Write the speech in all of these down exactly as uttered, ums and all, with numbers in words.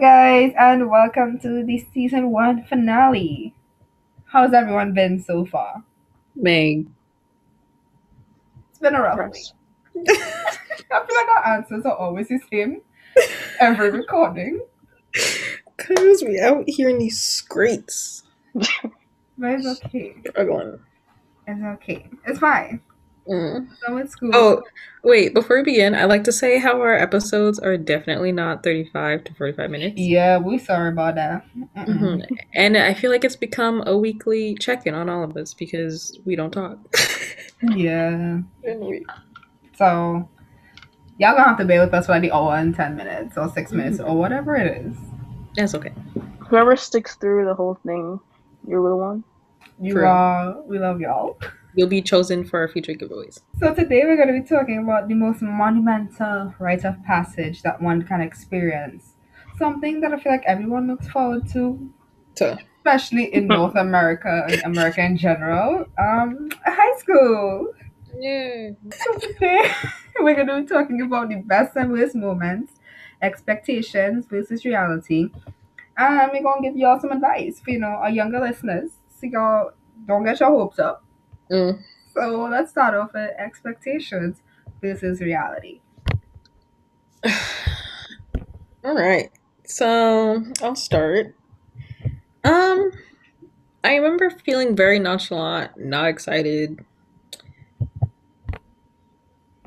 guys, and welcome to the season one finale. How's everyone been so far? Meg. It's been a rough week. Gross. I feel like our answers are always the same every recording. Cause we out here in these streets. But it's okay. Struggling. It's okay. It's fine. Mm. So it's cool. Oh, wait, before we begin, I'd like to say how our episodes are definitely not thirty-five to forty-five minutes. Yeah, we sorry about that. Mm-hmm. And I feel like it's become a weekly check-in on all of us because we don't talk. Yeah. Anyway. So, y'all gonna have to bear with us for like the hour and ten minutes or six minutes mm-hmm. or whatever it is. That's okay. Whoever sticks through the whole thing, you're the one. You True. Are. We love y'all. You'll be chosen for our future giveaways. So today we're going to be talking about the most monumental rite of passage that one can experience. Something that I feel like everyone looks forward to, Tuh. especially in North America and America in general. Um, high school. Yeah. So today we're going to be talking about the best and worst moments, expectations versus reality, and we're going to give y'all some advice for, you know, our younger listeners, so y'all don't get your hopes up. Mm. So let's start off with expectations versus reality. All right, so I'll start. Um, I remember feeling very nonchalant, not excited.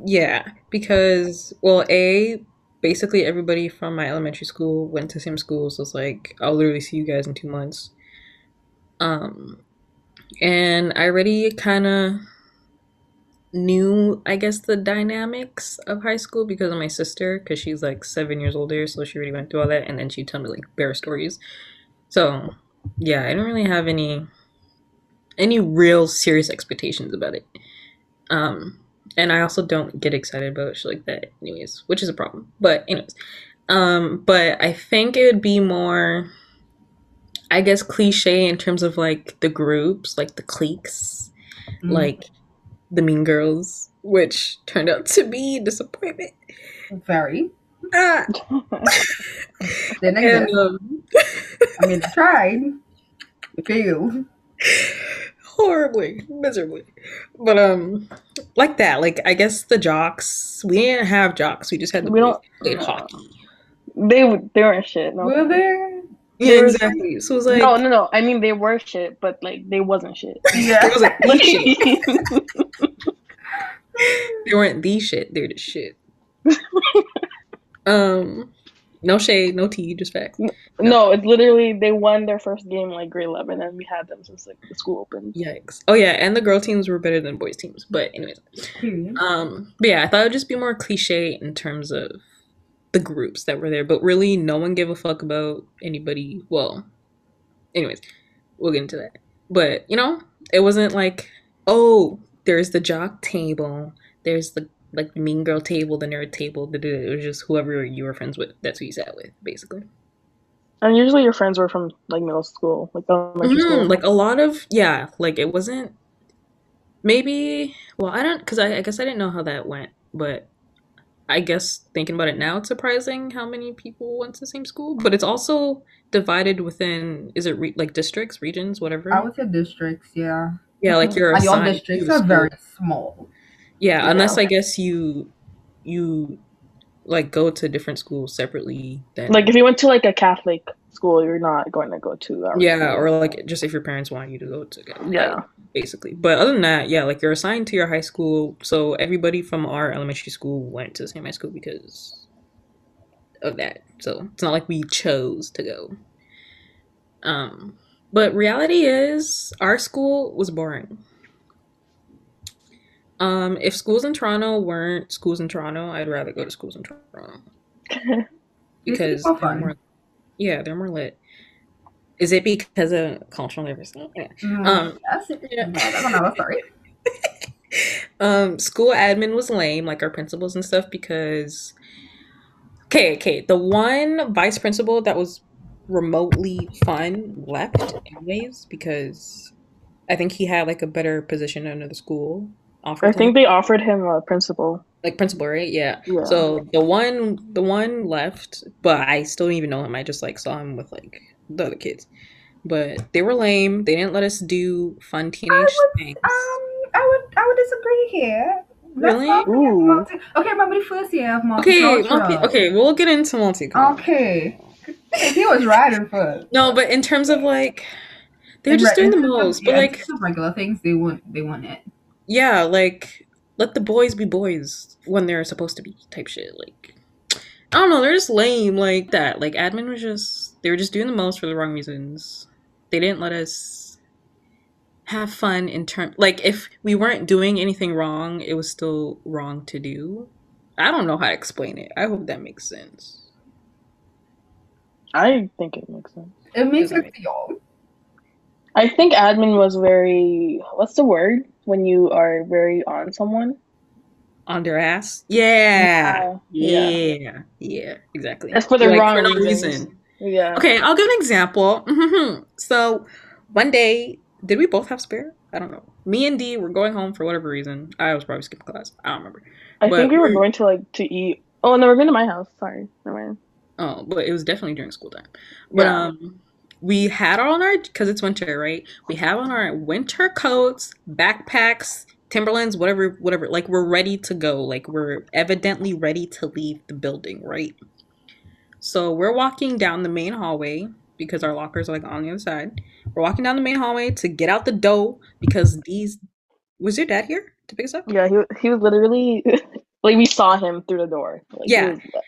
Yeah, because well, a basically everybody from my elementary school went to the same school, so it's like I'll literally see you guys in two months. Um. And I already kind of knew, I guess, the dynamics of high school because of my sister, because she's like seven years older, so she already went through all that, and then she'd tell me like bear stories. So, yeah, I didn't really have any any real serious expectations about it. Um, and I also don't get excited about shit like that, anyways, which is a problem. But anyways, um, but I think it would be more, I guess, cliche in terms of like the groups, like the cliques, mm. like the mean girls, which turned out to be disappointment. Very. Ah. Then again, um, I mean, tried, failed horribly, miserably, but um, like that. Like I guess the jocks. We didn't have jocks. We just had the we boys that played hockey. They they weren't shit. No. Were they? Yeah, exactly. So it was like no, no, no. I mean, they were shit, but like they wasn't shit. Yeah, it was like the shit. They weren't the shit. They're the shit. um, no shade, no tea, just facts. No, no, it's literally they won their first game like grade eleven, and we had them since like the school opened. Yikes! Oh yeah, and the girl teams were better than boys teams, but anyways. Hmm. Um, but yeah, I thought it would just be more cliche in terms of the groups that were there, but really no one gave a fuck about anybody. Well, anyways, we'll get into that. But, you know, it wasn't like, oh, there's the jock table, there's the like the mean girl table, the nerd table. It was just whoever you were friends with, that's who you sat with, basically. And usually your friends were from like middle school, like elementary mm-hmm. school. Like a lot of, yeah, like it wasn't maybe, well, I don't, because I, I guess I didn't know how that went, but I guess thinking about it now, it's surprising how many people went to the same school. But it's also divided within, is it re- like districts, regions, whatever? I would say districts, yeah. Yeah, like you're assigned. And your districts are very small. Yeah, yeah, unless I guess you, you like go to different schools separately. Then like if you went to like a Catholic school, you're not going to go to that. Yeah, school. Or like just if your parents want you to go to Catholic, yeah. Basically. But other than that, yeah, like you're assigned to your high school. So everybody from our elementary school went to the same high school because of that. So it's not like we chose to go. Um, but reality is our school was boring. Um, if schools in Toronto weren't schools in Toronto, I'd rather go to schools in Toronto. Because they're more, yeah, they're more lit. Is it because of cultural diversity? Yeah. Mm, um, that's yeah. No, that's another story. um, school admin was lame, like our principals and stuff, because okay, okay, the one vice principal that was remotely fun left anyways because I think he had like a better position under the school offered. I think him. they offered him a principal. Like principal, right? Yeah. yeah. So the one, the one left, but I still didn't even know him. I just like saw him with like the other kids, but they were lame. They didn't let us do fun teenage I would, things. Um, I would, I would disagree here. Really? Multi- okay, remember the first year of multicultural. Okay, multi- okay, we'll get into multicultural. Okay, he was riding for. No, but in terms of like, they're in just re- doing the most. Of, but yeah, like regular things, they want, they want it. Yeah, like let the boys be boys when they're supposed to be, type shit. Like, I don't know, they're just lame like that. Like admin was just, they were just doing the most for the wrong reasons. They didn't let us have fun in term, like if we weren't doing anything wrong, it was still wrong to do. I don't know how to explain it. I hope that makes sense. I think it makes sense. It makes sense to y'all. I think admin was very, what's the word when you are very on someone? On their ass? Yeah. Yeah. Yeah. Yeah, yeah, exactly. That's for the like, wrong for no reason. Yeah. Okay, I'll give an example. Mm-hmm. So one day, did we both have spare? I don't know. Me and Dee were going home for whatever reason. I was probably skipping class. I don't remember. I but think we were going to like to eat. Oh, no, we're going to my house. Sorry. Never mind. Oh, but it was definitely during school time. But yeah. um, we had on our, because it's winter, right? We have on our winter coats, backpacks, Timberlands, whatever, whatever. Like we're ready to go. Like we're evidently ready to leave the building, right? So we're walking down the main hallway, because our lockers are like on the other side. We're walking down the main hallway to get out the door because these, was your dad here to pick us up? Yeah, he he was literally, like we saw him through the door. Like, yeah. Was, like...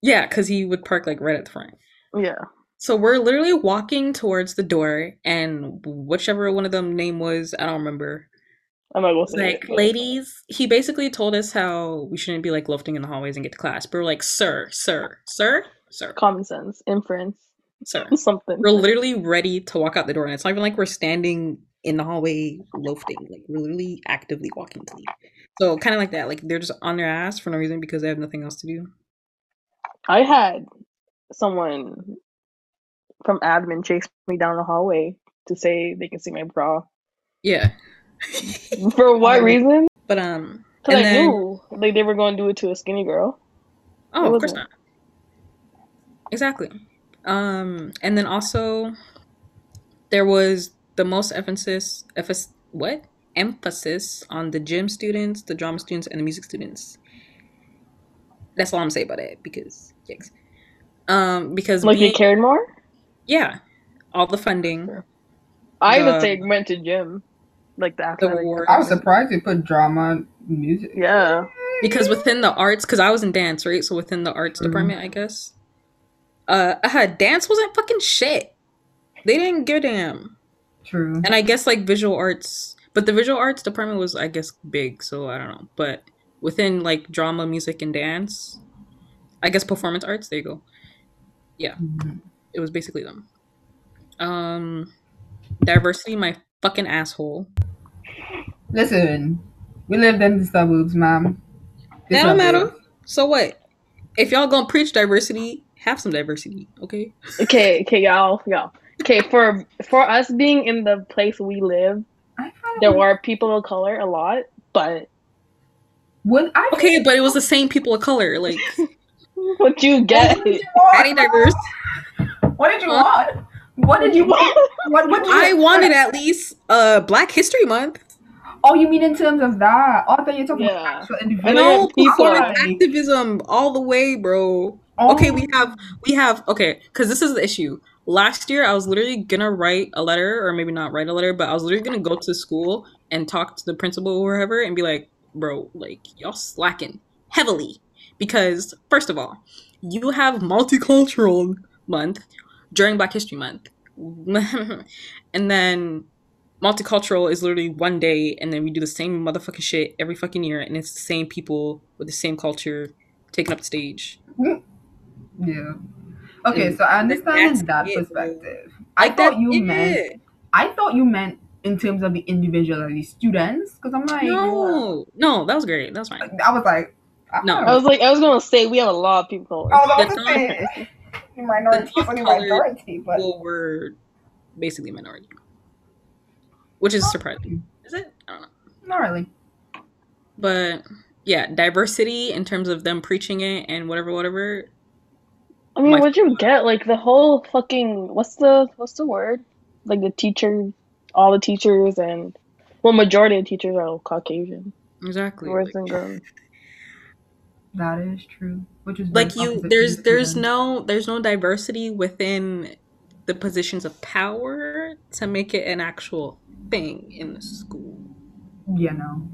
Yeah, because he would park like right at the front. Yeah. So we're literally walking towards the door and whichever one of them name was, I don't remember. I'm not gonna say it, but... ladies, he basically told us how we shouldn't be like loafing in the hallways and get to class. But we're like, sir, sir, sir, sir. Common sense, inference. Sir, something. We're literally ready to walk out the door, and it's not even like we're standing in the hallway loafing. Like we're literally actively walking to leave. So kind of like that. Like they're just on their ass for no reason because they have nothing else to do. I had someone from admin chase me down the hallway to say they can see my bra. Yeah. For what reason? But um, because I then... knew like they were going to do it to a skinny girl. Oh, of course not. Exactly. Um, and then also there was the most emphasis, emphasis, what? Emphasis on the gym students, the drama students, and the music students. That's all I'm saying about it because, yikes. Um, because like they cared more? Yeah. All the funding. Sure. I the, would say went to gym. Like the athletic. The I was surprised they put drama, music. Yeah. Because within the arts, because I was in dance, right? So within the arts mm-hmm. department, I guess. Uh, uh, dance wasn't fucking shit. They didn't give a damn. True. And I guess like visual arts, but the visual arts department was, I guess, big. So I don't know. But within like drama, music, and dance, I guess performance arts. There you go. Yeah, mm-hmm. It was basically them. Um, diversity, my fucking asshole. Listen, we lived in the suburbs, ma'am. That don't matter. So what? If y'all gonna preach diversity, have some diversity, okay? Okay, okay, y'all, y'all. Okay, for for us being in the place we live, there were people of color a lot, but when I okay, but it was the same people of color, like what you get? What did you want? Diverse. What did you want? What did you want? What would you? I wanted at least uh Black History Month. Oh, you mean in terms of that? Oh, I thought you were talking yeah. about actual individuals. No, performance activism all the way, bro. Oh. Okay, we have, we have, okay, because this is the issue. Last year, I was literally going to write a letter, or maybe not write a letter, but I was literally going to go to school and talk to the principal or wherever and be like, bro, like, y'all slacking heavily. Because, first of all, you have Multicultural Month during Black History Month. And then multicultural is literally one day, and then we do the same motherfucking shit every fucking year, and it's the same people with the same culture taking up the stage. Yeah. Okay, and so I understand that it. perspective. I like thought you meant. It. I thought you meant in terms of the individual and the students, because I'm like, no, no, that was great. That was fine. I was like, I no, know. I was like, I was gonna say we have a lot of people. I was gonna say minority, only minority, but well, we're basically minority, which is surprising. Is it? I don't know. Not really. But yeah, diversity in terms of them preaching it and whatever, whatever. I mean, what'd you get? Like the whole fucking what's the what's the word? Like the teacher, all the teachers, and well, majority of teachers are Caucasian. Exactly. Like, that is true. Which is like you. There's there's no there's no diversity within the positions of power to make it an actual thing in the school. Yeah, no.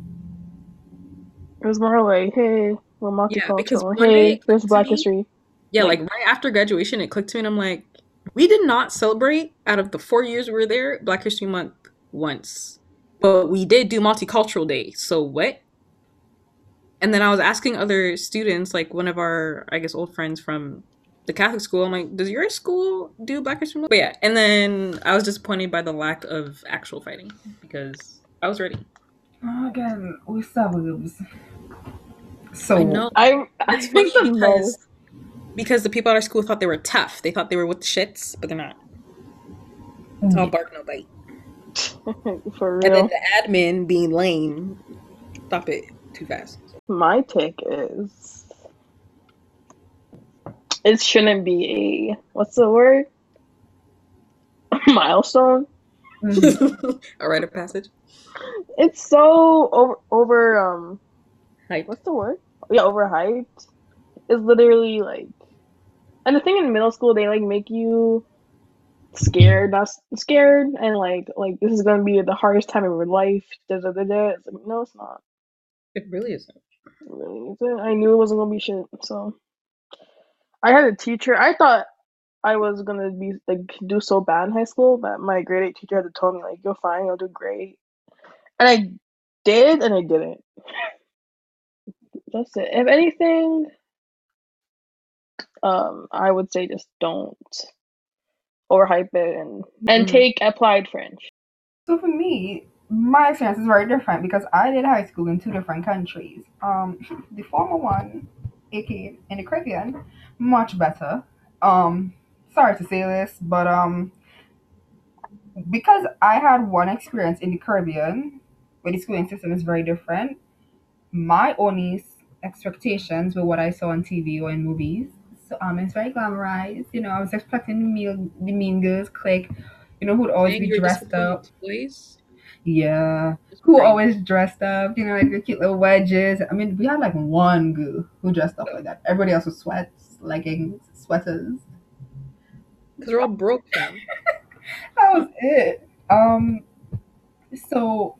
It was more like, hey, we're multicultural. Yeah, hey, there's Black History. Yeah, like, like right after graduation, it clicked to me, and I'm like, we did not celebrate out of the four years we were there Black History Month once, but we did do Multicultural Day. So what? And then I was asking other students, like one of our, I guess, old friends from the Catholic school. I'm like, does your school do Black History Month? But yeah, and then I was disappointed by the lack of actual fighting because I was ready. Oh, again, we suburbs. So I know. I, I it's funny because. Because the people at our school thought they were tough. They thought they were with the shits, but they're not. It's all bark, no bite. For real. And then the admin being lame. Stop it too fast. My take is... it shouldn't be a... what's the word? A milestone? A rite of passage? It's so over... over um, hyped. What's the word? Yeah, overhyped. It's literally like... and the thing in middle school, they like make you scared, not scared, and like like this is gonna be the hardest time of your life. Da, da, da, da. It's like, no, it's not. It really isn't. It really isn't. I knew it wasn't gonna be shit. So I had a teacher. I thought I was gonna be like do so bad in high school, but my grade eight teacher had to tell me like, "You're fine. You'll do great." And I did, and I didn't. That's it. If anything. Um, I would say just don't overhype it and and mm-hmm. take applied French. So for me, my experience is very different because I did high school in two different countries. Um, the former one, aka in the Caribbean, much better. Um, sorry to say this, but um, because I had one experience in the Caribbean, where the schooling system is very different. My only expectations were what I saw on T V or in movies. So um, it's very glamorized, you know. I was expecting the meal, the Mean Girls clique, you know, who'd always and be dressed up. Boys? Yeah, it's who great. Always dressed up, you know, like the cute little wedges. I mean, we had like one girl who dressed up like that. Everybody else was sweats, leggings, sweaters. Because we're all broke now. That was it. Um, so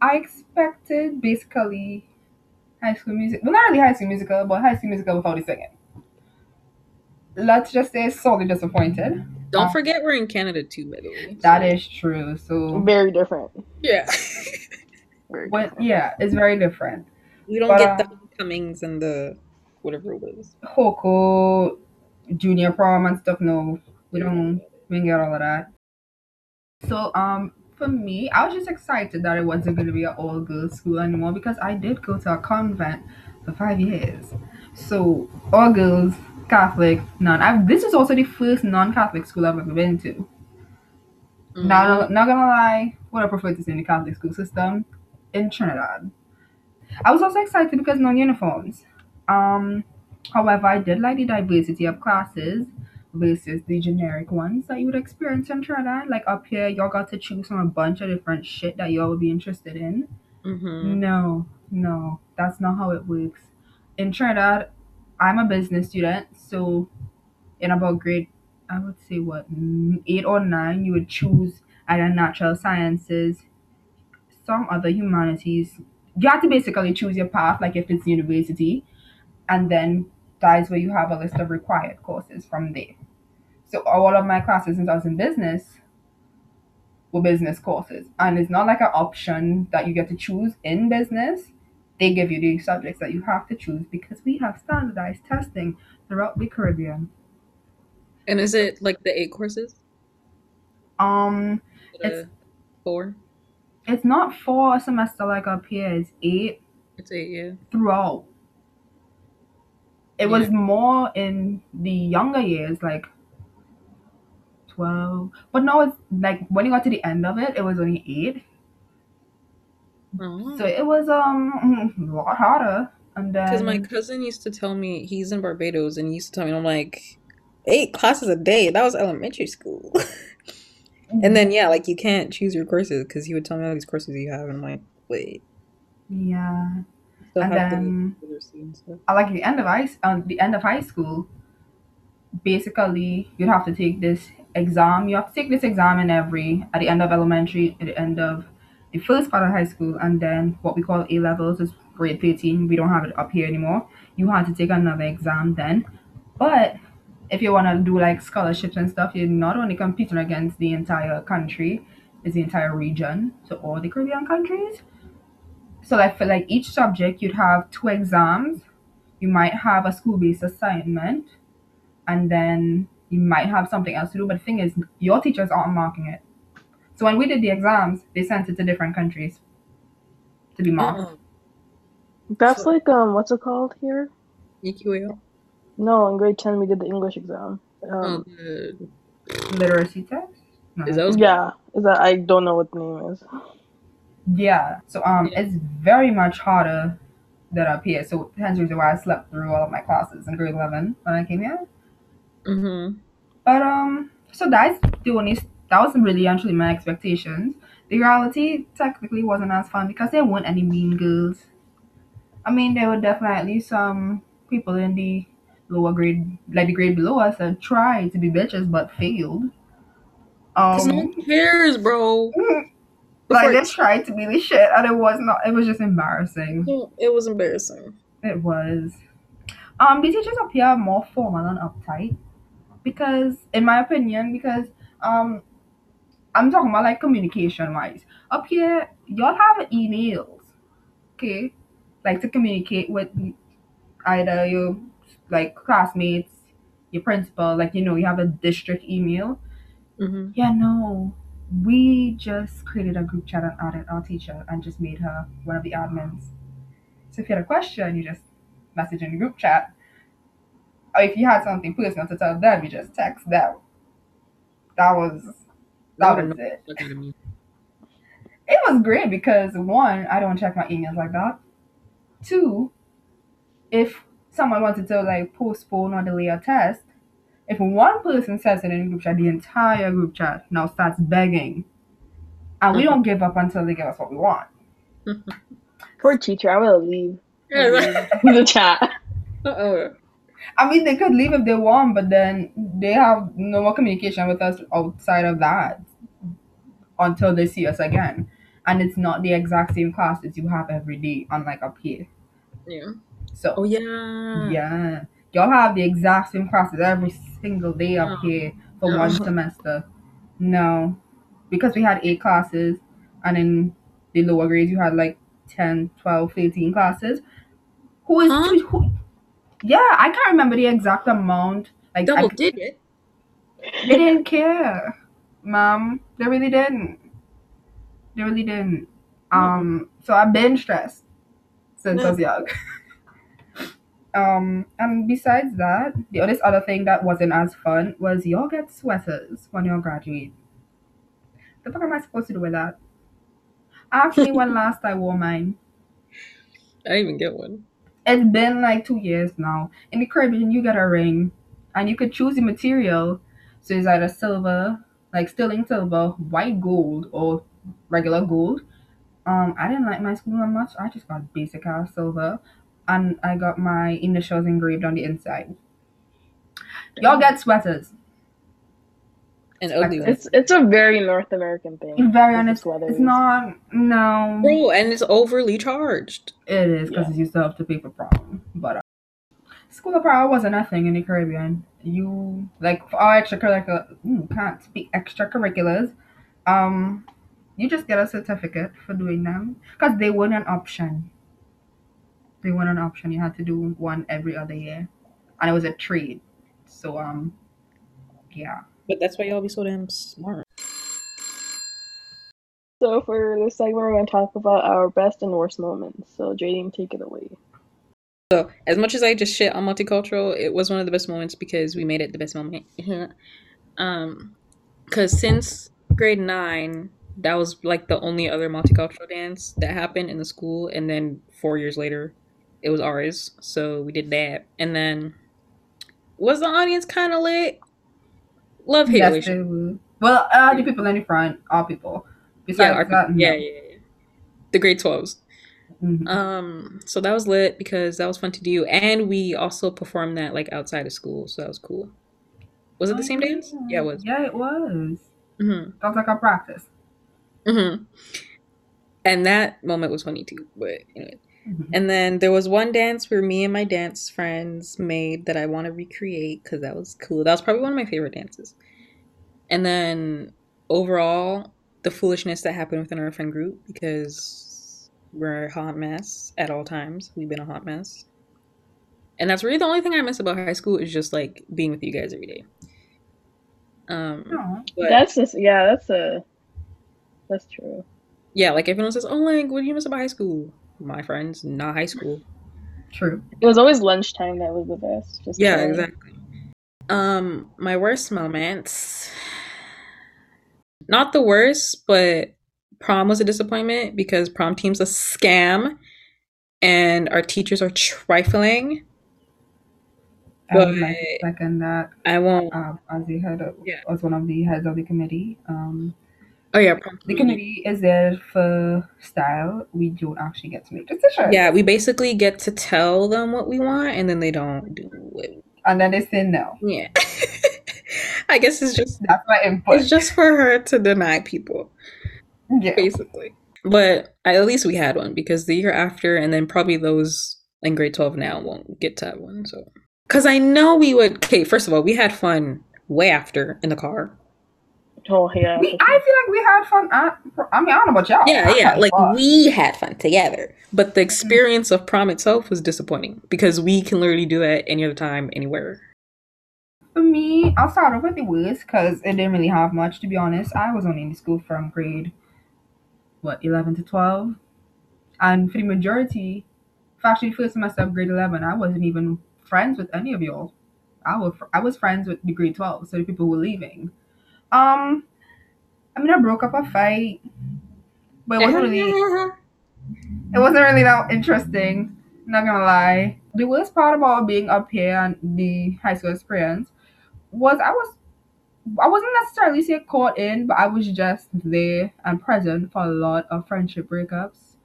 I expected basically High School Musical. Well, not really High School Musical, but High School Musical without the singing. Let's just say sorely disappointed. Don't um, forget we're in Canada too, by the way. That is true. So very different. Yeah. Very when, different. Yeah, it's very different. We don't but, get the homecomings and the whatever it was. Hoko, junior prom and stuff. No, we don't. We don't get all of that. So um, for me, I was just excited that it wasn't going to be an all-girls school anymore because I did go to a convent for five years. So all girls. Catholic, non. I've, this is also the first non-Catholic school I've ever been to. Mm-hmm. Not, not gonna lie, what I prefer to say in the Catholic school system in Trinidad. I was also excited because no uniforms. Um, however, I did like the diversity of classes versus the generic ones that you would experience in Trinidad. Like up here, y'all got to choose from a bunch of different shit that y'all would be interested in. Mm-hmm. No, no, that's not how it works. In Trinidad, I'm a business student, so in about grade, I would say what, eight or nine, you would choose either natural sciences, some other humanities. You have to basically choose your path, like if it's university, and then that is where you have a list of required courses from there. So all of my classes since I was in business were business courses, and it's not like an option that you get to choose in business. They give you the subjects that you have to choose because we have standardized testing throughout the Caribbean. And is it like the eight courses? Um, it's four. It's not four a semester like up here. It's eight. It's eight, yeah. Throughout. It yeah. was more in the younger years, like twelve. But no, it's like when you got to the end of it, it was only eight. Oh. So it was um a lot hotter. And then Because my cousin used to tell me, he's in Barbados, and he used to tell me, and I'm like, eight classes a day. That was elementary school. And then, yeah, like, you can't choose your courses because he would tell me all these courses you have, and I'm like, wait. yeah. Still And have the then literacy and stuff. I like the end of high um, the end of high school. Basically, you'd have to take this exam. You have to take this exam in every at the end of elementary, at the end of the first part of high school, and then what we call A levels is grade thirteen. We don't have it up here anymore. You had to take another exam then. But if you want to do like scholarships and stuff, you're not only competing against the entire country, it's the entire region, so all the Caribbean countries. So like for like each subject, you'd have two exams. You might have a school-based assignment, and then you might have something else to do. But the thing is, your teachers aren't marking it. So when we did the exams, they sent it to different countries to be marked. Oh, That's so like um, what's it called here? E Q L. No, in grade ten we did the English exam. Oh, Um, good. Literacy test? No, Is that that's what's called? yeah, is that I don't know what the name is. yeah. So um, Yeah. it's very much harder than up here. So hence the reason why I slept through all of my classes in grade eleven when I came here. Mm-hmm. But um, so that's the only that wasn't really actually my expectations. The reality technically wasn't as fun because there weren't any mean girls. I mean, there were definitely some people in the lower grade, like the grade below us, that tried to be bitches but failed. Because no Um, one cares, bro. like Before they tried to be the shit, and it was not. It was just embarrassing. it was embarrassing. It was. Um, the teachers up here are more formal and uptight because, in my opinion, because um, I'm talking about like communication wise. Up here, y'all have emails, okay? Like to communicate with either your like classmates, your principal, like you know, you have a district email. Mm-hmm. Yeah, no, we just created a group chat and added our teacher and just made her one of the admins. So if you had a question, you just message in the group chat. Or if you had something personal to tell them, you just text them. That was That that would have was it. been at me. It was great because one, I don't check my emails like that. Two, if someone wanted to like postpone or delay a test, if one person says it in the group chat, the entire group chat now starts begging. And we don't give up until they give us what we want. Poor teacher, I will leave Yeah, right. the chat. Uh-oh. I mean, they could leave if they want, but then they have no more communication with us outside of that until they see us again. And it's not the exact same classes you have every day, unlike up here. Yeah. So, Oh, yeah. yeah, y'all have the exact same classes every single day up No. here for one No. semester. No, because we had eight classes, and in the lower grades, you had like ten, twelve, thirteen classes. Who is, Huh? who, yeah, I can't remember the exact amount. Like, I, Double digit? they didn't care, mom. They really didn't. They really didn't. Mm. Um, so I've been stressed since I was young. Um, and besides that, the other other thing that wasn't as fun was y'all get sweaters when y'all graduate. The fuck am I supposed to do with that? Actually, when last I wore mine, I didn't even get one. it's been like two years now. In the Caribbean, you get a ring, and you could choose the material. So it's either silver, like sterling silver, white gold, or regular gold. Um, I didn't like my school that much. I just got basic ass silver, and I got my initials engraved on the inside. Y'all Damn. get sweaters, An ugly one. sweaters. It's it's a very North American thing In very with the honest, it's sweaters. not. No, Bro, and it's overly charged. it is because Yeah. it's used to have to pay for prom, but. School abroad wasn't a thing in the Caribbean. You like for our extracurricular, you can't speak extracurriculars. Um, you just get a certificate for doing them because they weren't an option. They weren't an option. You had to do one every other year, and it was a trade. So um, yeah. But that's why y'all be so damn smart. So for this segment, we're going to talk about our best and worst moments. So Jaden, take it away. So, as much as I just shit on multicultural, it was one of the best moments because we made it the best moment. um, because since grade nine, That was like the only other multicultural dance that happened in the school, and then four years later it was ours, so we did that. And then was the audience kind of lit? Love hate yes, relations. Well, uh, the people in the front, all people. Besides, yeah, our, that, yeah, no. yeah, yeah, the grade twelves. Mm-hmm. Um, so that was lit because that was fun to do, and we also performed that like outside of school, so that was cool. Was it the same dance? Yeah, it was. Yeah, it was. Mm-hmm. That was like our practice. Mm-hmm. And that moment was funny too, but anyway. Mm-hmm. And then there was one dance where me and my dance friends made that I want to recreate because that was cool. That was probably one of my favorite dances. And then overall, the foolishness that happened within our friend group, because we're a hot mess at all times. We've been a hot mess. And that's really the only thing I miss about high school is just like being with you guys every day. Um, but, that's just, yeah, that's a, that's true. Yeah, like everyone says, oh, like, what do you miss about high school? My friends, not high school. True. It was always lunchtime that was the best. Just yeah, kidding. Exactly. Um, my worst moments. Not the worst, but prom was a disappointment because prom team's a scam and our teachers are trifling. I would like to second that. I won't. Um, as the head of, yeah. as one of the heads of the committee. Um, Oh yeah, the committee is there for style. We don't actually get to make decisions. Yeah, we basically get to tell them what we want, and then they don't do it. And then they say no. Yeah, I guess it's just that's my input. It's just for her to deny people. Yeah, basically. But at least we had one because the year after, and then probably those in grade twelve now won't get to have one. So, because I know we would. Okay, first of all, we had fun way after in the car. Oh, yeah. We, I feel like we had fun. I, I mean, I don't know about y'all. Yeah, I yeah. Like, fun. We had fun together. But the experience mm-hmm. of prom itself was disappointing because we can literally do that any other time, anywhere. For me, I'll start off with the worst because it didn't really have much, to be honest. I was only in school from grade, what, eleven to twelve? And for the majority, for actually the first semester of grade eleven, I wasn't even friends with any of y'all. I was, I was friends with the grade twelve, so the people were leaving. Um, I mean, I broke up a fight, but it wasn't really, it wasn't really that interesting, not gonna lie. The worst part about being up here and the high school experience was I was, I wasn't necessarily say caught in, but I was just there and present for a lot of friendship breakups,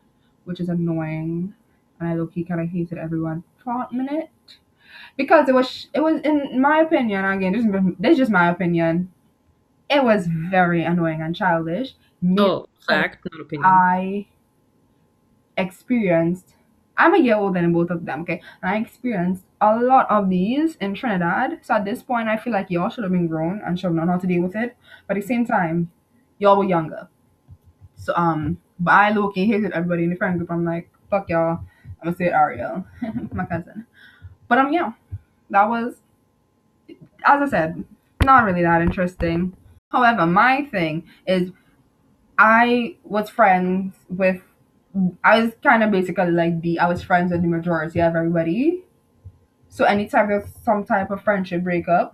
which is annoying, and I low-key kind of hated everyone for a minute, because it was, it was in my opinion, again, this is, this is just my opinion, it was very annoying and childish. No, fact, not opinion. I experienced, I'm a year older than both of them, okay? And I experienced a lot of these in Trinidad. So at this point, I feel like y'all should have been grown and should have known how to deal with it. But at the same time, y'all were younger. So, um, but I low-key hated everybody in the friend group. I'm like, fuck y'all. I'm gonna say it, Ariel, my cousin. But, um, yeah, that was, as I said, not really that interesting. However, my thing is I was friends with, I was kind of basically like the, I was friends with the majority of everybody. So anytime there's some type of friendship breakup,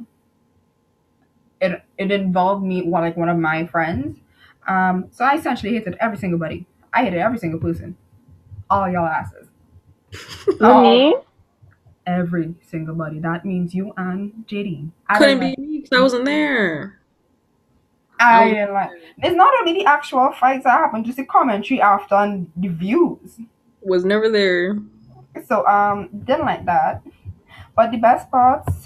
it it involved me, well, like one of my friends. Um, so I essentially hated every single buddy. I hated every single person. All y'all asses. Me? Every single buddy. That means you and J D. I couldn't be me because I wasn't there. I didn't like it's not only the actual fights that happened, just the commentary after and the views. Was never there. So um didn't like that. But the best parts,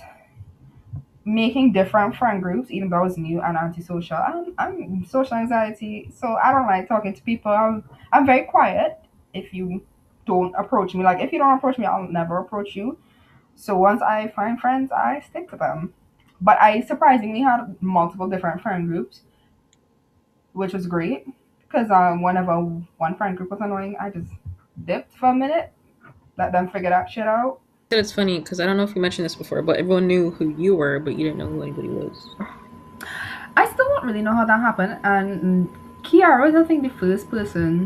making different friend groups, even though I was new and antisocial. I'm I'm social anxiety, so I don't like talking to people. I'm I'm very quiet if you don't approach me. Like if you don't approach me, I'll never approach you. So once I find friends, I stick to them. But I surprisingly had multiple different friend groups, which was great. Because um, whenever one friend group was annoying, I just dipped for a minute. Let them figure that shit out. It's funny, because I don't know if you mentioned this before, but everyone knew who you were, but you didn't know who anybody was. I still don't really know how that happened. And Kiara was, I think, the first person,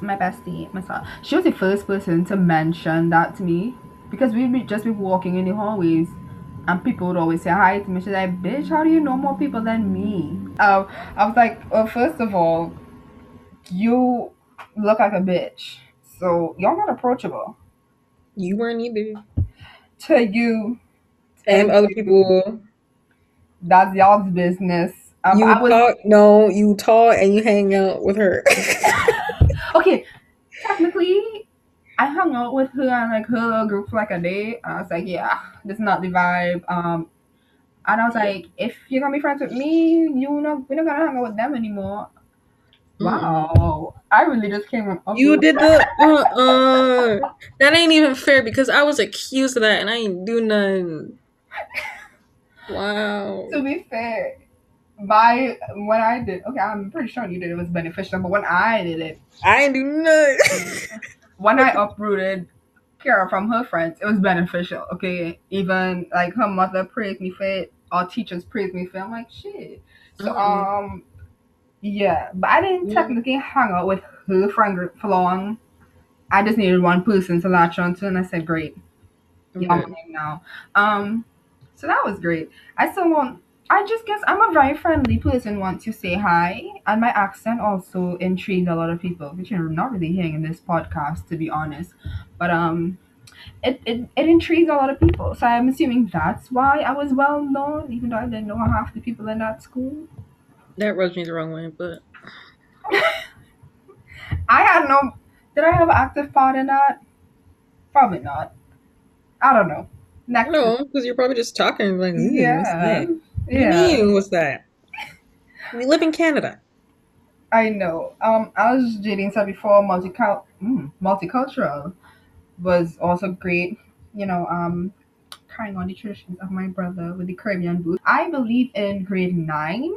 my bestie, myself, she was the first person to mention that to me. Because we'd be just be walking in the hallways and people would always say hi to me. She's like, bitch, how do you know more people than me? Um, I was like, well, first of all, You look like a bitch. So y'all not approachable. You weren't either. To you. And other people. That's y'all's business. Um, you I was, tall, no, you tall and you hang out with her. Okay. Technically, I hung out with her and like her little group for like a day. And I was like, yeah, this is not the vibe. Um, and I was like, if you're gonna be friends with me, you know, we're not gonna hang out with them anymore. Wow, I really just came up. You did that? Uh, uh, that ain't even fair because I was accused of that and I ain't do nothing. Wow. To be fair, my when I did, okay, I'm pretty sure you did it was beneficial, but when I did it, I ain't do nothing. When I uprooted Kara from her friends, it was beneficial. Okay, even like her mother praised me for it, our teachers praised me for it. I'm like shit. So mm-hmm. um. Yeah, but I didn't technically yeah. hang out with her friend group for long. I just needed one person to latch onto, and I said, "Great, yeah. I'm now." Um, so that was great. I still want. I just guess I'm a very friendly person once you say hi, and my accent also intrigued a lot of people, which you're not really hearing in this podcast, to be honest. But um, it it it intrigued a lot of people, so I'm assuming that's why I was well known, even though I didn't know half the people in that school. That rubbed me the wrong way, but I had no. Did I have an active part in that? Probably not. I don't know. Next no, because you're probably just talking like, mm, yeah, what's that? Yeah. What do you mean, what's that? We live in Canada. I know. Um, I was dating said before multicultural. Mm, multicultural was also great. You know, um, carrying on the traditions of my brother with the Caribbean booth. I believe in grade nine.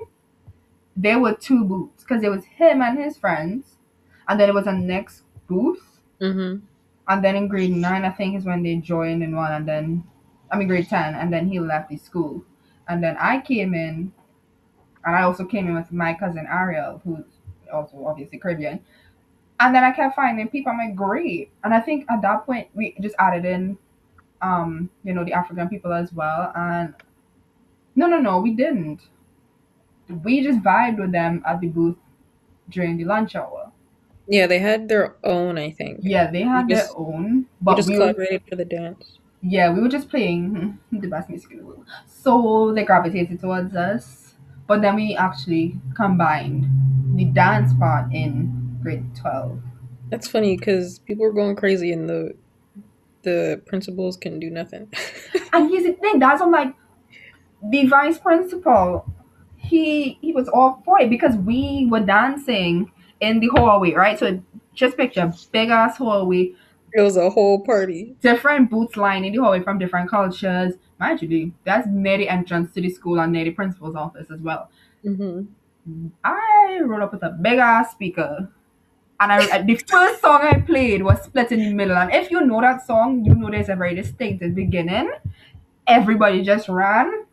There were two booths because it was him and his friends, and then it was a next booth. Mm-hmm. And then in grade nine, I think is when they joined in one, and then I mean grade ten, and then he left the school, and then I came in, and I also came in with my cousin Ariel, who's also obviously Caribbean, and then I kept finding people. I'm like great, and I think at that point we just added in, um, you know, the African people as well, and no, no, no, we didn't. We just vibed with them at the booth during the lunch hour. Yeah, they had their own, I think. Yeah, they had we their just, own. But we just we collaborated were, for the dance. Yeah, we were just playing the best music in the world. So they gravitated towards us. But then we actually combined the dance part in grade twelve. That's funny because people were going crazy and the the principals couldn't do nothing. And here's the thing, that's I'm like, the vice principal... He he was all for it because we were dancing in the hallway, right? So just picture big ass hallway. It was a whole party. Different boots lining the hallway from different cultures. Mind you, that's near the entrance to the school and near the principal's office as well. Mm-hmm. I rolled up with a big ass speaker, and I the first song I played was Split in the Middle. And if you know that song, you know there's a very distinctive beginning. Everybody just ran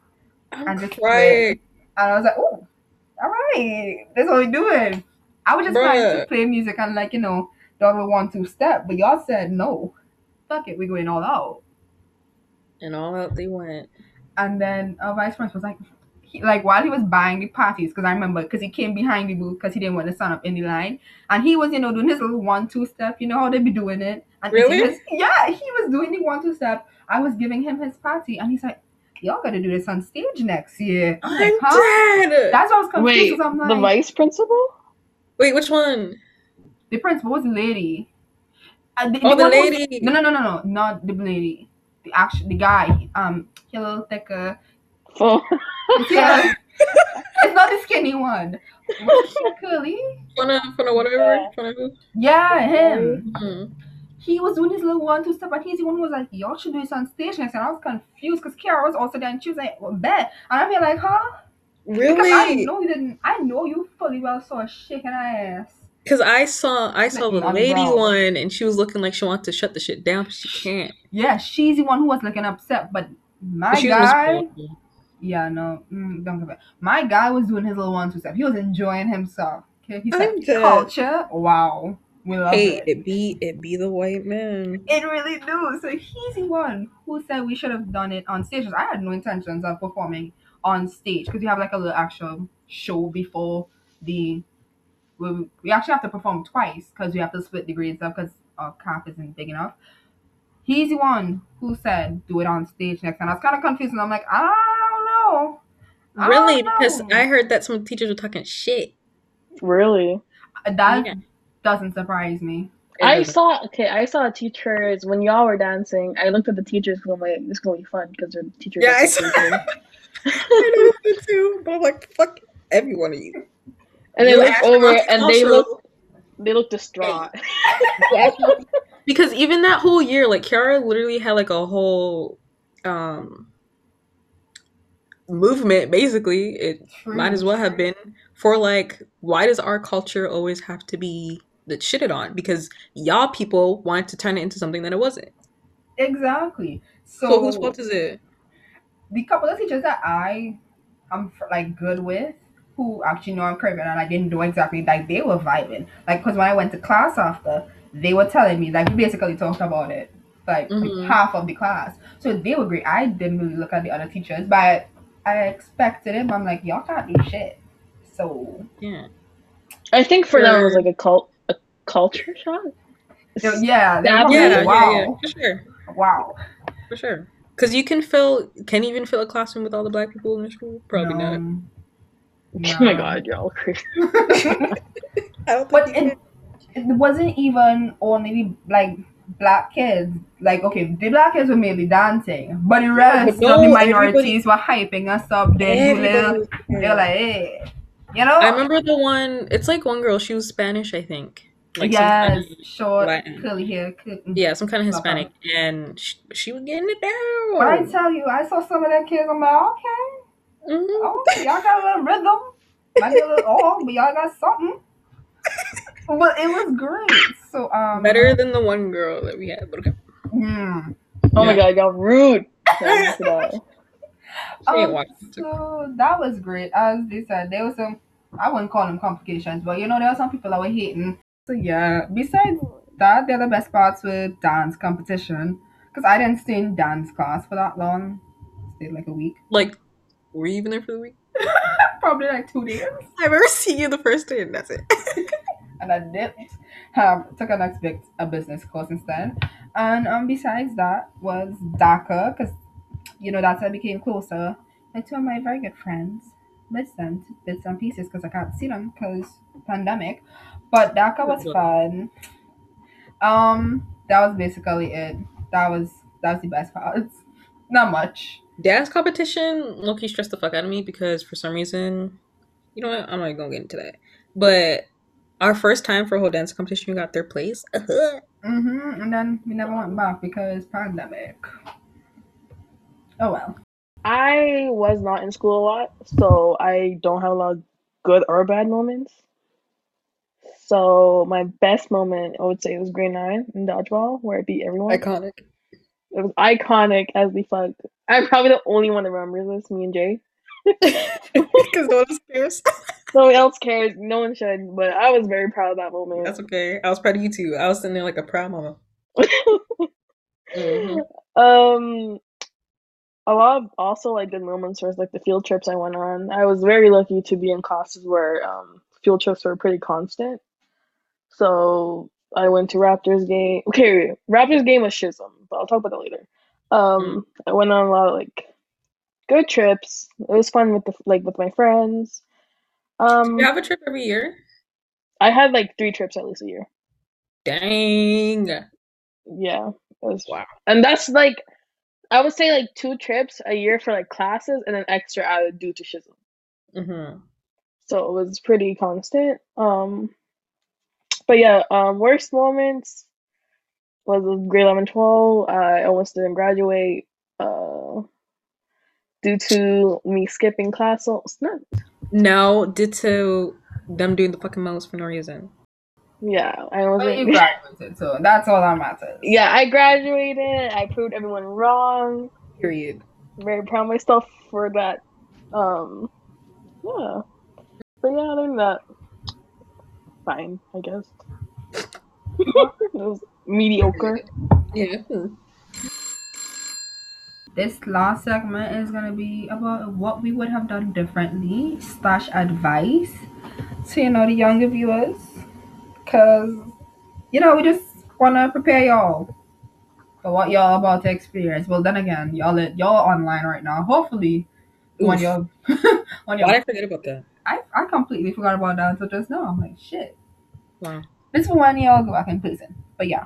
I'm and just played. And I was like, oh, all right, that's what we're doing. I was just Bruh. trying to play music and like, you know, double one, two step. But y'all said, no, fuck it, we're going all out. And all out they went. And then our vice principal was like, he, like while he was buying the parties, because I remember, because he came behind the booth because he didn't want to stand up in the line. And he was, you know, doing his little one, two step. You know how they be doing it. And really? He was, yeah, he was doing the one, two step. I was giving him his party. And he's like, y'all gotta do this on stage next year. I'm like, huh? Dead. That's what I was confused. Wait, I'm like, the vice principal? Wait, which one? The principal was the lady. Uh, the, oh, the, the lady. Was, no, no, no, no, no, not the lady. The actual, the guy. Um, he's a little thicker. Oh. Yeah, it's not the skinny one. Was he curly? From a, from a whatever. From a who? Yeah, him. Mm-hmm. He was doing his little one-two step, and he's the one who was like, y'all should do this on stage next. And I was confused because Kara was also there, and she was like, well, bet. And I feel like, huh? Really? Because I know you didn't. I know you fully well saw a shaking ass. Because I saw, I saw the lady one, and she was looking like she wanted to shut the shit down, but she can't. Yeah, she's the one who was looking upset, but my guy. Yeah, no, mm, don't give it. My guy was doing his little one-two step. He was enjoying himself. Okay, he's like culture. Wow. Hey, it. it be it be the white man. It really do. So he's the one who said we should have done it on stage. I had no intentions of performing on stage because you have like a little actual show before the we, we actually have to perform twice because we have to split the grades up because our cap isn't big enough. He's the one who said do it on stage next time. I was kind of confused, and I'm like, I don't know. I really? Don't know. Because I heard that some teachers were talking shit. Really? That yeah. doesn't surprise me. I saw okay. I saw teachers when y'all were dancing. I looked at the teachers because I'm like, this is gonna be fun because they're teachers. Yeah, I saw. I noticed too, but I'm like, fuck every one of you. And they looked over, and they looked, they looked distraught. Because even that whole year, like Kiara literally had like a whole um, movement. Basically, it true, might as well true. have been for like, why does our culture always have to be that shitted on? Because y'all people wanted to turn it into something that it wasn't. Exactly. So, so whose fault is it? The couple of teachers that I am like good with, who actually know I'm Caribbean, and I didn't know exactly, like they were vibing. Like, because when I went to class after, they were telling me, like, we basically talked about it, like, mm-hmm. like half of the class. So they were great. I didn't really look at the other teachers, but I expected it. But I'm like, y'all can't do shit. So yeah, I think for them it was like a cult, a culture shock. So, yeah, yeah, like, yeah, wow, yeah, yeah, for sure, wow, for sure. Because you can fill, can you even fill a classroom with all the black people in the school? Probably no. not. No. Oh my god, y'all crazy. But it, it wasn't even only like black kids. Like, okay, the black kids were mainly dancing, but the rest no, of the minorities were hyping us up. They they're like, hey, you know. I remember the one. It's like one girl. She was Spanish, I think. Like yes, kind of short, Latin. curly hair. Curly. Yeah, some kind of Hispanic, and she, she was getting it down. But I tell you, I saw some of that kids. I'm like, okay. Mm-hmm. Oh, y'all got a little rhythm. Might be a little old, but y'all got something. But it was great. So um, better than the one girl that we had. But okay. Mm. Oh yeah. My god, y'all rude. um, so that was great. As they said, there was some. I wouldn't call them complications, but you know, there were some people that were hating. So yeah. Besides that, they're the best parts were dance competition. Because I didn't stay in dance class for that long. Stayed like a week. Like. Were you even there for the week? Probably like two days. I remember seeing you the first day and that's it. And I dipped. Um, took an expect a business course instead. And um, besides that was DACA, because, you know, that's how I became closer. Like two of my very good friends, missed them to bits and pieces because I can't see them because pandemic. But DACA was fun. Um, that was basically it. That was, that was the best part. It's not much. Dance competition, low-key stressed the fuck out of me because for some reason, you know what, I'm not even gonna get into that. But our first time for a whole dance competition, we got third place. Mm-hmm. And then we never went back because pandemic. Oh well. I was not in school a lot, so I don't have a lot of good or bad moments. So my best moment, I would say, was grade nine in dodgeball, where I beat everyone. Iconic. It was iconic as we fuck. I'm probably the only one that remembers this, me and Jay. Because no one else cares. No one else cares. No one should. But I was very proud of that moment. That's okay. I was proud of you too. I was sitting there like a proud mama. Mm-hmm. Um, a lot of also like good moments was like the field trips I went on. I was very lucky to be in classes where um field trips were pretty constant. So I went to Raptors game. Okay, Raptors game was Chism, but I'll talk about that later. Um, I went on a lot of like good trips. It was fun with the like with my friends. Um, Do you have a trip every year? I had like three trips at least a year. Dang. Yeah, it was wow. And that's like, I would say like two trips a year for like classes, and an extra I would do to Chism. Mm-hmm. So it was pretty constant. Um. But yeah, um, worst moments was grade eleven, twelve. Uh, I almost didn't graduate uh, due to me skipping class. So not... No, due to them doing the fucking most for no reason. Yeah, I wasn't. But you graduated, so that's all that matters. Yeah, I graduated. I proved everyone wrong. Period. Very proud of myself for that. Um, yeah. But yeah, other than that. Fine, I guess. It was mediocre. Yeah. This last segment is gonna be about what we would have done differently slash advice. to, you know, the younger viewers, because, you know, we just want to prepare y'all for what y'all about to experience. Well, then again, y'all y'all online right now. Hopefully, Oof. when you're on your, why did I forget about that? I, I completely forgot about that until just now. I'm like, shit. Wow. This is when y'all go back in prison. But yeah,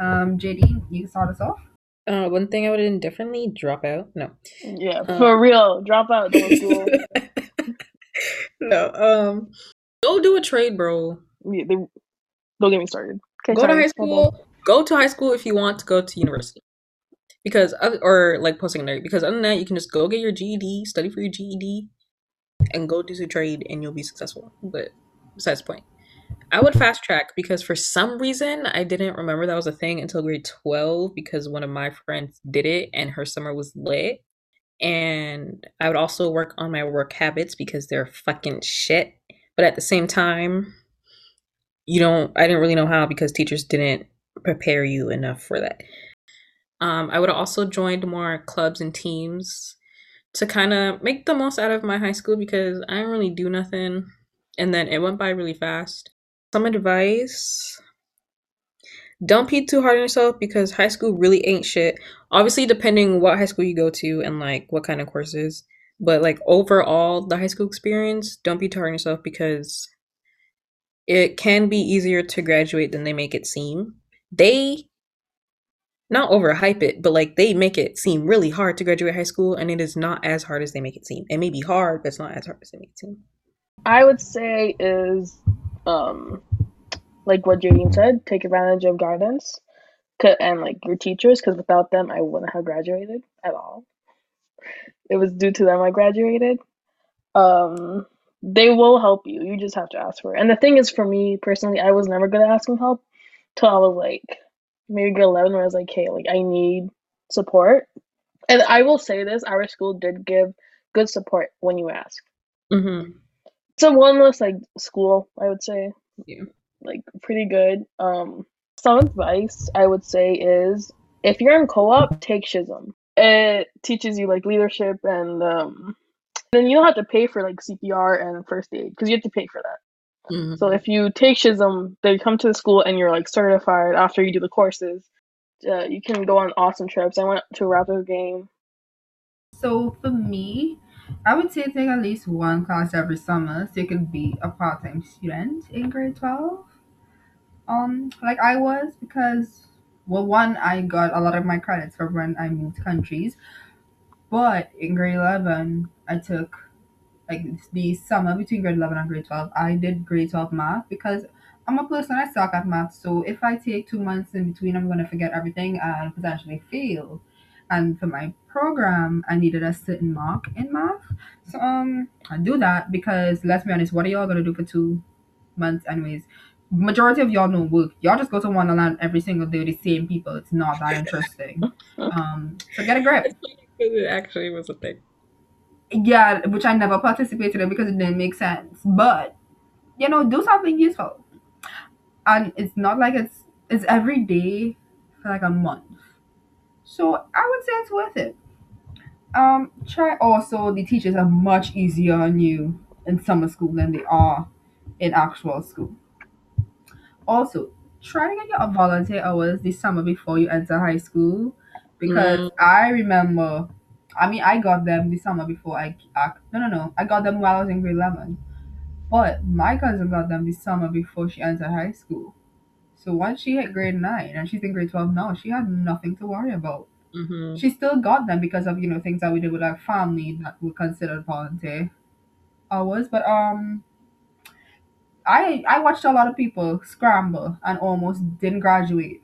um, J D, you can start us off. Uh, one thing I would have done differently: drop out. No. Yeah, um, for real, drop out. Cool. No. Um, go do a trade, bro. Yeah, they, don't get me started. Okay, go sorry. to high school. Go to high school if you want to go to university, because or like post secondary. Because other than that, you can just go get your G E D, study for your G E D, and go do some trade, and you'll be successful. But besides the point, I would fast track because for some reason I didn't remember that was a thing until grade twelve because one of my friends did it and her summer was lit. And I would also work on my work habits because they're fucking shit. But at the same time, you don't. I didn't really know how because teachers didn't prepare you enough for that. Um, I would have also joined more clubs and teams to kind of make the most out of my high school because I didn't really do nothing. And then it went by really fast. Some advice: don't be too hard on yourself because high school really ain't shit. Obviously, depending what high school you go to and like what kind of courses, but like overall the high school experience, don't be too hard on yourself because it can be easier to graduate than they make it seem. They not overhype it, but like they make it seem really hard to graduate high school, and it is not as hard as they make it seem. It may be hard, but it's not as hard as they make it seem. I would say is um like what Jadine said, take advantage of guidance and like your teachers, because without them I wouldn't have graduated at all. It was due to them I graduated. Um they will help you, you just have to ask for it. And the thing is, for me personally, I was never good at asking help till I was like maybe grade eleven, where I was like, hey, like I need support. And I will say this, our school did give good support when you ask. Mm-hmm. It's a one less like school, I would say. Yeah. Like pretty good. Um, some advice I would say is if you're in co-op, take Chism. It teaches you like leadership and um, then you don't have to pay for like C P R and first aid because you have to pay for that. Mm-hmm. So if you take Chism, they come to the school and you're like certified after you do the courses. Uh, you can go on awesome trips. I went to a Raptors game. So for me, I would say take at least one class every summer so you could be a part-time student in grade twelve. Um, like I was, because, well, one, I got a lot of my credits from when I moved countries. But in grade eleven, I took, like, the summer between grade eleven and grade twelve, I did grade twelve math because I'm a person, I suck at math. So if I take two months in between, I'm going to forget everything and potentially fail. And for my program, I needed a certain mark in math. So um, I do that because, let's be honest, what are y'all going to do for two months anyways? Majority of y'all don't work. Y'all just go to Wonderland every single day with the same people. It's not that interesting. Um, so get a grip. It actually was a thing. Yeah, which I never participated in because it didn't make sense. But, you know, do something useful. And it's not like it's, it's every day for like a month. So I would say it's worth it. Um, try also, the teachers are much easier on you in summer school than they are in actual school. Also, try to get your volunteer hours this summer before you enter high school. Because mm. I remember, I mean, I got them the summer before I, I, no, no, no. I got them while I was in grade eleven. But my cousin got them this summer before she entered high school. So once she hit grade nine and she's in grade twelve now, she had nothing to worry about. Mm-hmm. She still got them because of, you know, things that we did with our family that were considered volunteer hours. But um, I I watched a lot of people scramble and almost didn't graduate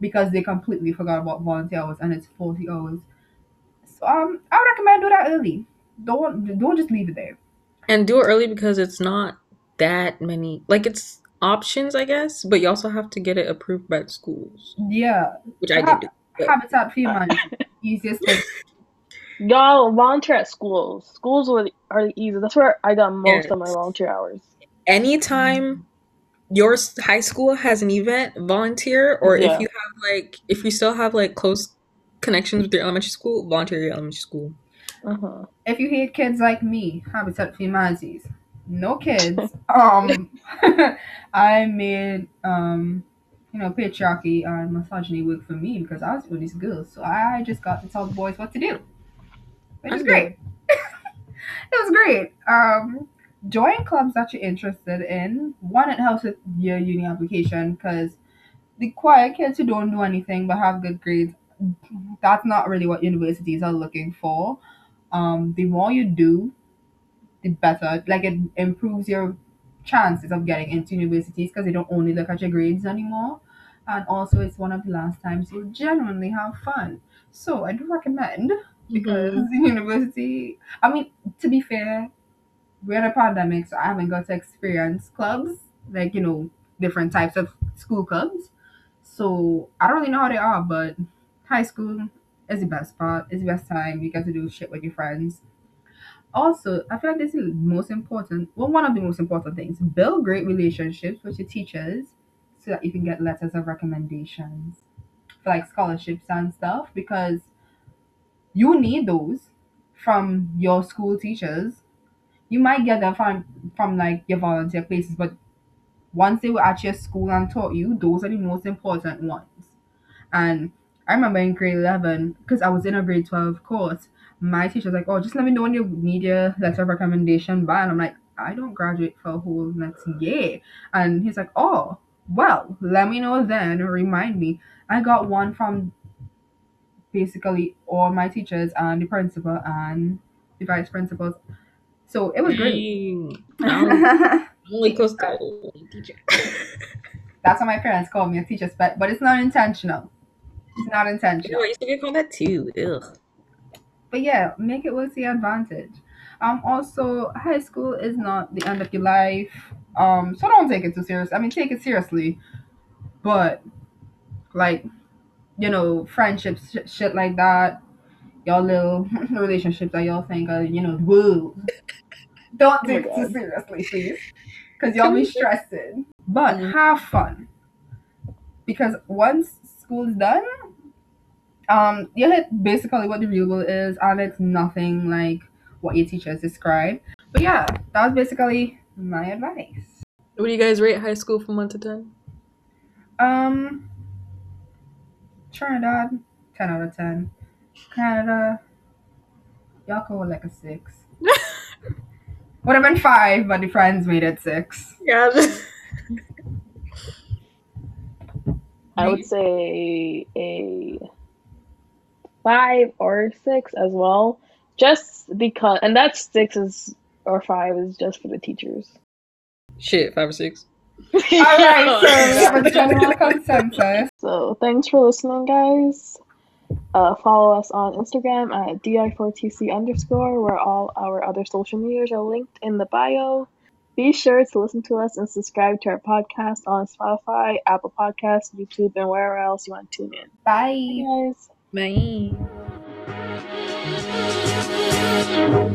because they completely forgot about volunteer hours, and it's forty hours. So um, I would recommend do that early. Don't don't just leave it there. And do it early because it's not that many. Like it's. Options, I guess, but you also have to get it approved by the schools. Yeah, which I ha- did. Do, Habitat for Humanity, easiest thing. Y'all volunteer at schools. Schools are the, are the easiest. That's where I got most yes. of my volunteer hours. Anytime your high school has an event, volunteer, or yeah. if you have like, if you still have like close connections with your elementary school, volunteer your elementary school. Uh-huh. If you hate kids like me, Habitat for Humanities. no kids. Um, I made um, you know, patriarchy and misogyny work for me because I was with these girls, so I just got to tell the boys what to do, which is great. It was great. Um, join clubs that you're interested in. One, it helps with your uni application because the quiet kids who don't do anything but have good grades, that's not really what universities are looking for. Um, the more you do, the better. Like, it improves your chances of getting into universities because they don't only look at your grades anymore. And also, it's one of the last times you genuinely have fun. So I do recommend, because mm-hmm. university, I mean, to be fair, we're in a pandemic, so I haven't got to experience clubs, like, you know, different types of school clubs. So I don't really know how they are, but high school is the best part. It's the best time. You get to do shit with your friends. Also, I feel like this is most important. Well, one of the most important things: build great relationships with your teachers, so that you can get letters of recommendations for like scholarships and stuff, because you need those from your school teachers. You might get them from from like your volunteer places, but once they were at your school and taught you, those are the most important ones. And I remember in grade eleven, because I was in a grade twelve course, my teacher was like, "Oh, just let me know when you need your letter of recommendation by." And I'm like, "I don't graduate for a whole next year." And he's like, "Oh, well, let me know then. Remind me." I got one from basically all my teachers and the principal and the vice principals. So it was great. Um, only cause to teacher. That's what my parents called me, a teacher's pet, but it's not intentional. It's not intentional. No, I used to get called that too. Ugh. But yeah, make it work to your advantage. Um, also, high school is not the end of your life. Um, so don't take it too serious. I mean, take it seriously, but like, you know, friendships, sh- shit like that, y'all little relationships that y'all think are, you know, woo. Don't take oh it too seriously, please, because y'all be stressing. But mm-hmm. have fun, because once school's done, um, you hit basically what the real world is, and it's nothing like what your teachers describe. But yeah, that was basically my advice. What do you guys rate high school from one to ten? Um, Trinidad, ten out of ten. Canada, y'all call it like a six. Would have been five, but the friends made it six. Yeah. I would say a five or six as well, just because, and that six is or five is just for the teachers. Shit, five or six. All right, so we have a general consensus. So thanks for listening, guys. Uh, follow us on Instagram at D I four T C underscore, where all our other social medias are linked in the bio. Be sure to listen to us and subscribe to our podcast on Spotify, Apple Podcasts, YouTube, and wherever else you want to tune in. Bye. Bye, guys. Bye.